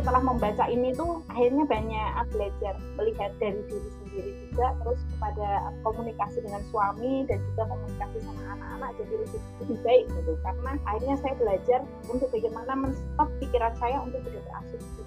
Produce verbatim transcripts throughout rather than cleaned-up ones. setelah membaca ini tuh akhirnya banyak belajar melihat dari diri sendiri juga, terus kepada komunikasi dengan suami dan juga komunikasi sama anak-anak jadi lebih, lebih baik gitu, karena akhirnya saya belajar untuk bagaimana men-stop pikiran saya untuk tidak berasumsi.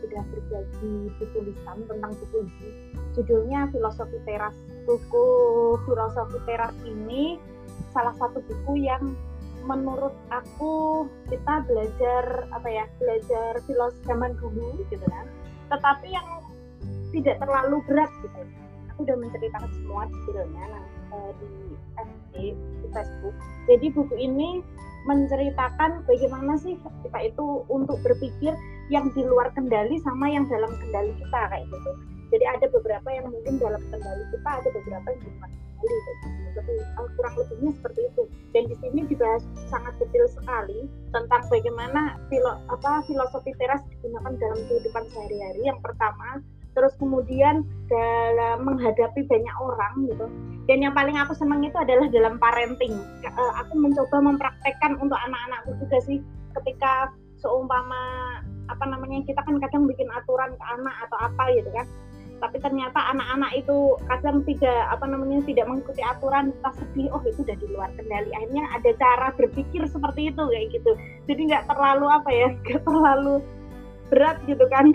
Sudah berbagi tulisan tentang buku ini, judulnya Filosofi Teras. Buku Filosofi Teras ini salah satu buku yang menurut aku kita belajar apa ya belajar filosofi zaman dulu gitu kan, tetapi yang tidak terlalu berat gitu. Aku udah menceritakan semua detailnya nah, di F B di Facebook. Jadi buku ini menceritakan bagaimana sih kita itu untuk berpikir yang di luar kendali sama yang dalam kendali kita kayak gitu. Jadi ada beberapa yang mungkin dalam kendali kita, ada beberapa yang di luar kendali gitu. Tapi kurang lebihnya seperti itu. Dan di sini dibahas sangat detail sekali tentang bagaimana filo, apa filosofi teras digunakan dalam kehidupan sehari-hari. Yang pertama, terus kemudian dalam menghadapi banyak orang gitu. Dan yang paling aku senang itu adalah dalam parenting. Aku mencoba mempraktekkan untuk anak-anakku juga sih, ketika seumpama apa namanya kita kan kadang bikin aturan ke anak atau apa gitu kan, tapi ternyata anak-anak itu kadang tidak apa namanya tidak mengikuti aturan, kita sedih, oh itu udah di luar kendali. Akhirnya ada cara berpikir seperti itu kayak gitu, jadi nggak terlalu apa ya nggak terlalu berat gitu kan.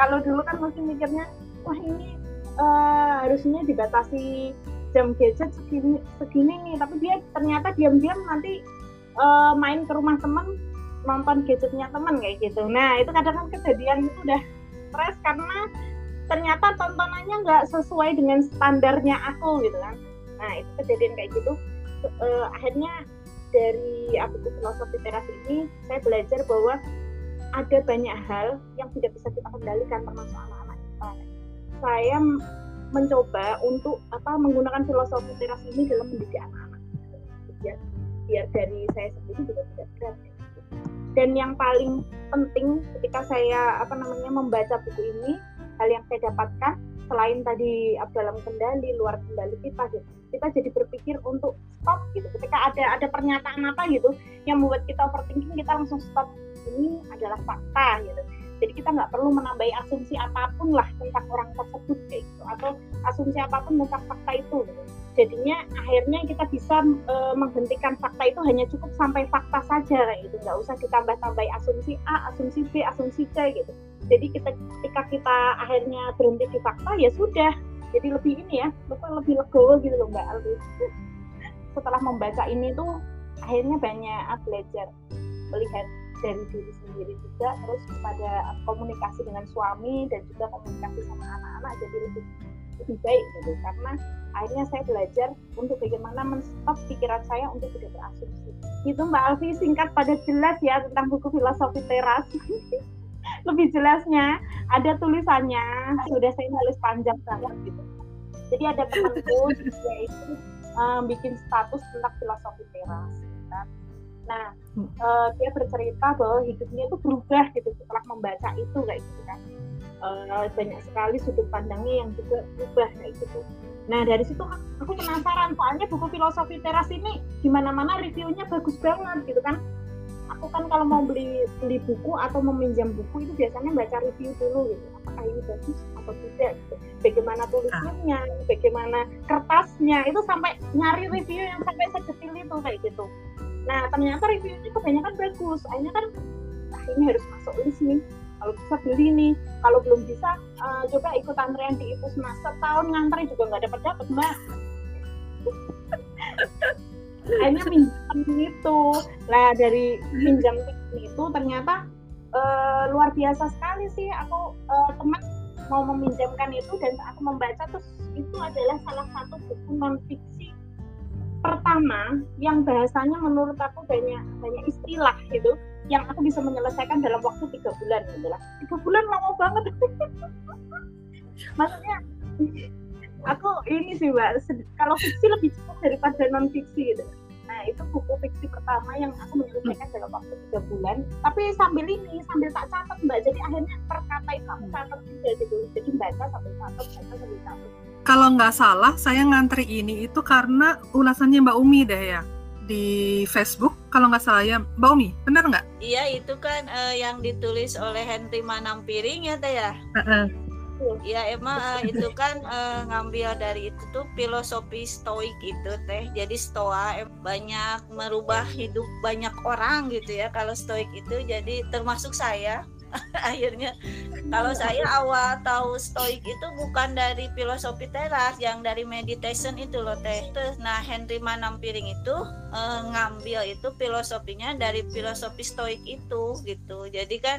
Kalau dulu kan masih mikirnya wah ini uh, harusnya dibatasi jam gadget segini segini nih, tapi dia ternyata diam-diam nanti uh, main ke rumah teman, nonton gadgetnya teman kayak gitu. Nah itu kadang-kadang kejadian itu udah stres karena ternyata tontonannya nggak sesuai dengan standarnya aku gitu kan. Nah itu kejadian kayak gitu. Uh, akhirnya dari buku Filosofi Teras ini saya belajar bahwa ada banyak hal yang tidak bisa kita kendalikan termasuk anak-anak kita. Saya mencoba untuk apa menggunakan Filosofi Teras ini dalam mendidik anak-anak biar, biar dari saya sendiri juga tidak berat. Dan yang paling penting ketika saya apa namanya membaca buku ini, hal yang saya dapatkan selain tadi dalam kendali, luar kendali kita gitu, kita jadi berpikir untuk stop gitu. Ketika ada ada pernyataan apa gitu yang membuat kita overthinking, kita langsung stop, ini adalah fakta gitu. Jadi kita nggak perlu menambah asumsi apapun lah tentang orang tersebut kayak gitu, atau asumsi apapun tentang fakta itu gitu. Jadinya akhirnya kita bisa e, menghentikan fakta itu hanya cukup sampai fakta saja kayak gitu, nggak usah ditambah-tambah asumsi A, asumsi B, asumsi C gitu. Jadi kita, ketika kita akhirnya berhenti di fakta ya sudah, jadi lebih ini ya, lebih legowo gitu loh Mbak Aldi. Setelah membaca ini tuh akhirnya banyak belajar melihat dari diri sendiri juga, terus kepada komunikasi dengan suami dan juga komunikasi sama anak-anak jadi lebih lebih baik gitu, karena akhirnya saya belajar untuk bagaimana men-stop pikiran saya untuk tidak berasumsi. Itu Mbak Alfi, singkat pada jelas ya tentang buku Filosofi Teras. Lebih jelasnya ada tulisannya, sudah saya nulis panjang banget gitu. Jadi ada temanku yaitu um, bikin status tentang Filosofi Teras. Kan? Nah uh, dia bercerita bahwa hidupnya itu berubah gitu setelah membaca itu kayak gitu kan. Uh, banyak sekali sudut pandangnya yang juga berubah kayak gitu. Nah dari situ aku penasaran, soalnya buku Filosofi Teras ini dimana-mana reviewnya bagus banget gitu kan. Aku kan kalau mau beli beli buku atau meminjam buku itu biasanya baca review dulu gitu, apakah ini bagus atau tidak gitu. Bagaimana tulisannya, bagaimana kertasnya, itu sampai nyari review yang sampai sedetil itu kayak gitu. Nah ternyata reviewnya kebanyakan bagus, akhirnya kan nah, ini harus masuk list nih, kalau bisa beli nih, kalau belum bisa uh, coba ikut antrean di iPusnas, setahun ngantri juga nggak dapat dapat Mbak. Akhirnya pinjam itu, lah dari pinjam itu ternyata uh, luar biasa sekali sih. Aku uh, teman mau meminjamkan itu dan aku membaca, terus itu adalah salah satu buku non fiksi pertama yang bahasanya menurut aku banyak banyak istilah gitu, yang aku bisa menyelesaikan dalam waktu tiga bulan gitu lah. tiga bulan lama banget. Maksudnya aku ini sih Mbak, kalau fiksi lebih cepat daripada non-fiksi gitu. Nah itu buku fiksi pertama yang aku menyelesaikan dalam waktu tiga bulan, tapi sambil ini sambil tak catat Mbak, jadi akhirnya perkata itu aku catat juga gitu, jadi baca sambil catat, baca sambil catat. Kalau nggak salah saya ngantri ini itu karena ulasannya Mbak Umi deh ya di Facebook, kalau nggak salah ya Mbak Umi, benar nggak? Iya itu kan uh, yang ditulis oleh Henry Manampiring ya Teh ya. Uh-uh. Ya emang uh, itu kan uh, ngambil dari itu tuh filosofi stoik itu Teh. Jadi stoa eh, banyak merubah hidup banyak orang gitu ya. Kalau stoik itu jadi termasuk saya akhirnya. Kalau saya awal tahu stoik itu bukan dari filosofi teras, yang dari meditation itu loh Teh. Terus nah Henry Manampiring itu uh, ngambil itu filosofinya dari filosofi stoik itu gitu. Jadi kan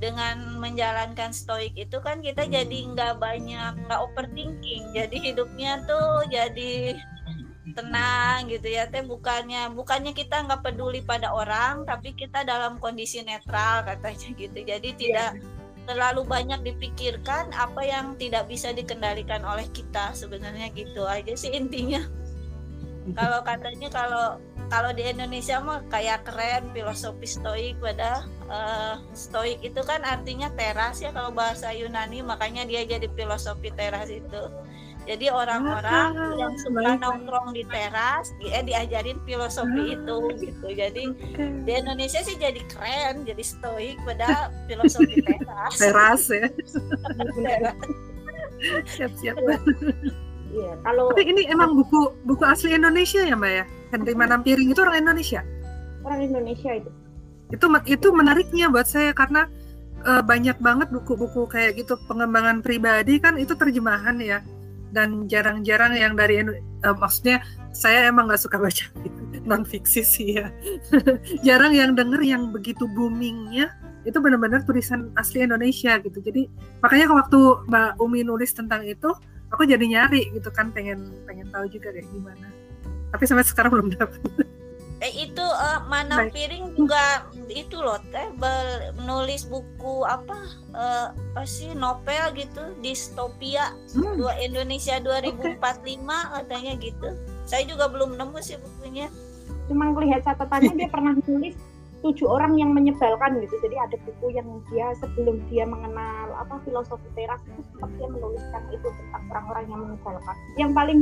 dengan menjalankan stoik itu kan kita jadi nggak banyak, nggak overthinking, jadi hidupnya tuh jadi tenang gitu ya Teh. Bukannya bukannya kita nggak peduli pada orang, tapi kita dalam kondisi netral katanya gitu, jadi tidak terlalu banyak dipikirkan apa yang tidak bisa dikendalikan oleh kita, sebenarnya gitu aja sih intinya. Kalau katanya kalau kalau di Indonesia mah kayak keren filosofi stoik, pada uh, stoik itu kan artinya teras ya kalau bahasa Yunani, makanya dia jadi filosofi teras itu. Jadi orang-orang ah, yang suka nongkrong di teras dia diajarin filosofi ah, itu gitu. Jadi okay. Di Indonesia sih jadi keren, jadi stoik pada filosofi teras. Teras ya. Teras. Siap-siap. Iya, kalau tapi ini emang buku buku asli Indonesia ya Mbak ya? Henry Manampiring itu orang Indonesia? Orang Indonesia itu. Itu itu menariknya buat saya karena e, banyak banget buku-buku kayak gitu pengembangan pribadi kan itu terjemahan ya. Dan jarang-jarang yang dari e, maksudnya saya emang enggak suka baca gitu, non fiksi sih ya. Jarang yang denger yang begitu boomingnya itu benar-benar tulisan asli Indonesia gitu. Jadi makanya waktu Mbak Umi nulis tentang itu aku jadi nyari gitu kan, pengen pengen tahu juga kayak gimana. Tapi sampai sekarang belum dapat. Eh itu uh, Manampiring juga itu loh Teh, menulis buku apa uh, apa sih novel gitu, distopia hmm. Indonesia dua ribu empat puluh lima okay. Katanya gitu. Saya juga belum nemu sih bukunya. Cuman lihat catatannya dia pernah nulis tujuh orang yang menyebalkan gitu. Jadi ada buku yang dia sebelum dia mengenal apa filosofi teras itu sempat dia menuliskan itu tentang orang-orang yang menyebalkan. Yang paling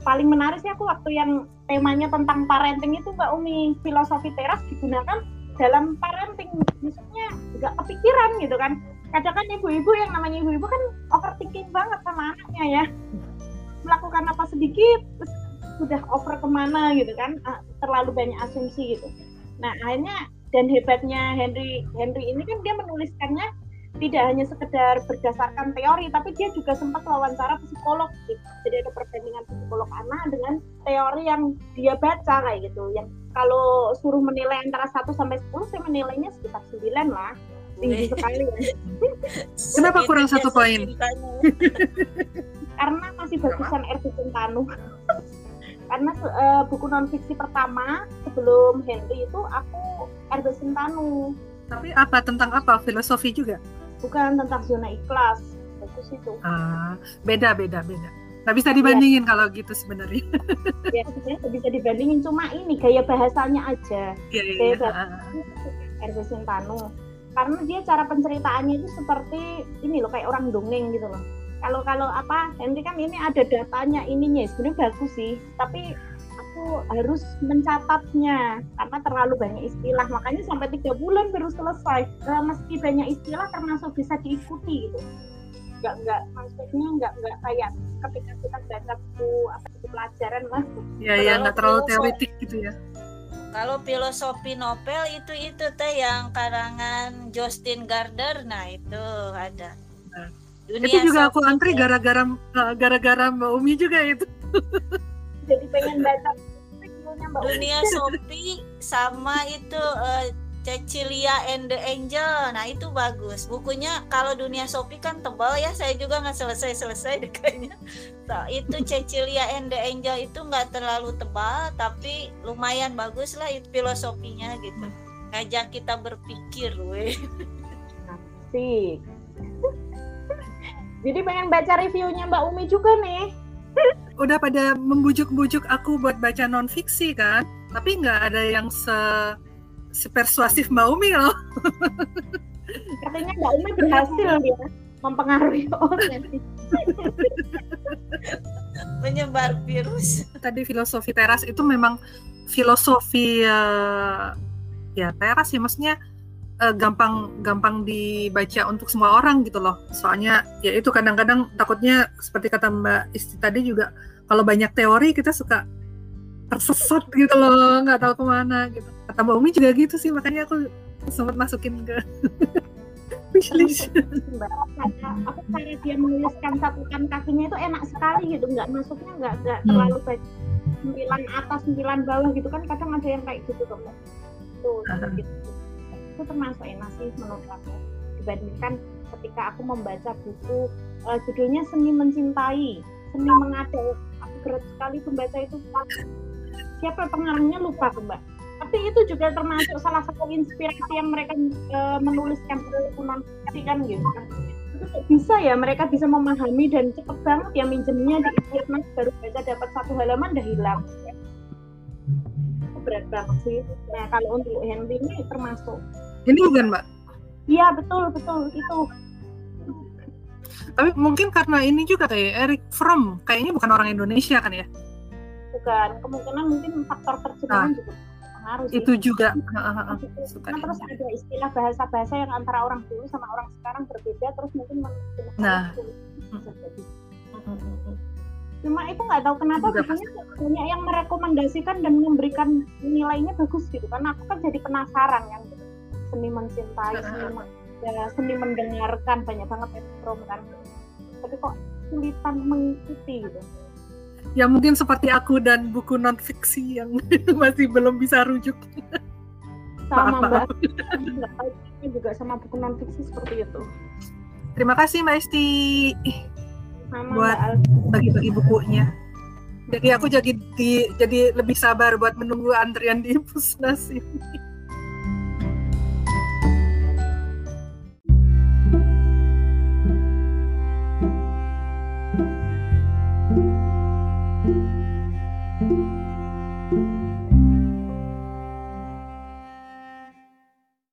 paling menarik sih aku waktu yang temanya tentang parenting itu Mbak Umi, filosofi teras digunakan dalam parenting, maksudnya nggak kepikiran gitu kan. Kadang kan ibu-ibu yang namanya ibu-ibu kan overthinking banget sama anaknya ya, melakukan apa sedikit sudah over kemana gitu kan, terlalu banyak asumsi gitu. Nah akhirnya dan hebatnya Henry Henry ini kan dia menuliskannya tidak hanya sekedar berdasarkan teori, tapi dia juga sempat wawancara psikolog gitu. Jadi ada perbandingan psikolog anak dengan teori yang dia baca kayak gitu. Yang kalau suruh menilai antara satu sampai sepuluh, saya menilainya sekitar sembilan lah, tinggi sekali ya. Kenapa kurang satu poin? Karena masih bagusan Erbe Sentanu. Karena uh, buku non-fiksi pertama sebelum Henry itu aku Erbe Sentanu. Tapi apa? Tentang apa? Filosofi juga? Bukan, tentang zona ikhlas. Bagus itu. Ah, beda-beda. beda. Nggak bisa dibandingin ya. Kalau gitu sebenarnya. Ya, sebenarnya bisa dibandingin. Cuma ini gaya bahasanya aja. Ya, ya, gaya bahasanya ya. Erbe Sentanu. Karena dia cara penceritaannya itu seperti ini loh, kayak orang dongeng gitu loh. Kalau kalau apa Henry kan ini ada datanya ininya, sebenarnya bagus sih, tapi aku harus mencatatnya karena terlalu banyak istilah, makanya sampai tiga bulan baru selesai. E, meski banyak istilah termasuk bisa diikuti gitu, nggak nggak maksudnya nggak nggak kayak ketika kita baca buku apa buku pelajaran lah ya ya nggak terlalu teoretik gitu ya. Kalau filosofi novel itu itu Teh yang karangan Justin Gardner, nah itu ada. Nah. Dunia itu juga aku antri ya. gara-gara gara-gara Mbak Umi juga itu. Jadi pengen baca Mbak Dunia Sophie sama itu uh, Cecilia and the Angel. Nah, itu bagus. Bukunya kalau Dunia Sophie kan tebal ya, saya juga enggak selesai-selesai deh kayaknya. So, itu Cecilia and the Angel itu enggak terlalu tebal tapi lumayan bagus lah itu filosofinya gitu. Ngajak kita berpikir, weh. Asik. Jadi pengen baca reviewnya Mbak Umi juga nih. Udah pada membujuk-bujuk aku buat baca non-fiksi kan, tapi nggak ada yang se sepersuasif Mbak Umi loh. Katanya Mbak Umi berhasil ya mempengaruhi orang. Menyebar virus. Tadi filosofi teras itu memang filosofi uh, ya teras ya, maksudnya uh, gampang gampang dibaca untuk semua orang gitu loh. Soalnya ya itu kadang-kadang takutnya seperti kata Mbak Isti tadi juga, kalau banyak teori kita suka tersesat gitu loh, nggak tahu kemana gitu. Kata Mbak Umi juga gitu sih, makanya aku sempat masukin ke wishlist. Aku kayak dia menuliskan sapukan kakinya itu enak sekali gitu, nggak masuknya nggak nggak terlalu banyak, sembilan atas sembilan bawah gitu kan, kadang ada yang kayak gitu tuh kan. Tuh gitu. Itu termasuk enak sih menurut aku dibandingkan ketika aku membaca buku uh, judulnya Seni Mencintai, Seni Mengadil. Aku berat sekali membaca itu. Siapa pengarangnya lupa tuh Mbak. Tapi itu juga termasuk salah satu inspirasi yang mereka e, menuliskan buku nonfiksi kan gitu kan. Bisa ya, mereka bisa memahami dan cepet banget ya minjemnya di internet, baru baca dapat satu halaman dah hilang. Berat banget sih. Nah kalau untuk Henry ini termasuk. Ini bukan Mbak? Iya betul betul itu. Tapi mungkin karena ini juga kayak Eric Fromm, kayaknya bukan orang Indonesia kan ya? Bukan, kemungkinan mungkin faktor terjemahan nah. juga. Harus itu sih. Juga nah, terus ada istilah bahasa-bahasa yang antara orang dulu sama orang sekarang berbeda, terus mungkin nah cuma itu nggak tahu kenapa biasanya banyak yang merekomendasikan dan memberikan nilainya bagus gitu, karena aku kan jadi penasaran yang gitu. Seni mencintai, uh-huh. seni, men- ya, seni mendengarkan, banyak banget ekstrom kan, tapi kok sulitan mengikuti gitu. Ya mungkin seperti aku dan buku non-fiksi yang masih belum bisa rujuk. Sama Mbak, nggak tahu juga sama buku non-fiksi seperti itu. Terima kasih Mbak Isti sama buat Mbak bagi-bagi bukunya. Jadi aku jadi di, jadi lebih sabar buat menunggu antrian di iPusnas ini.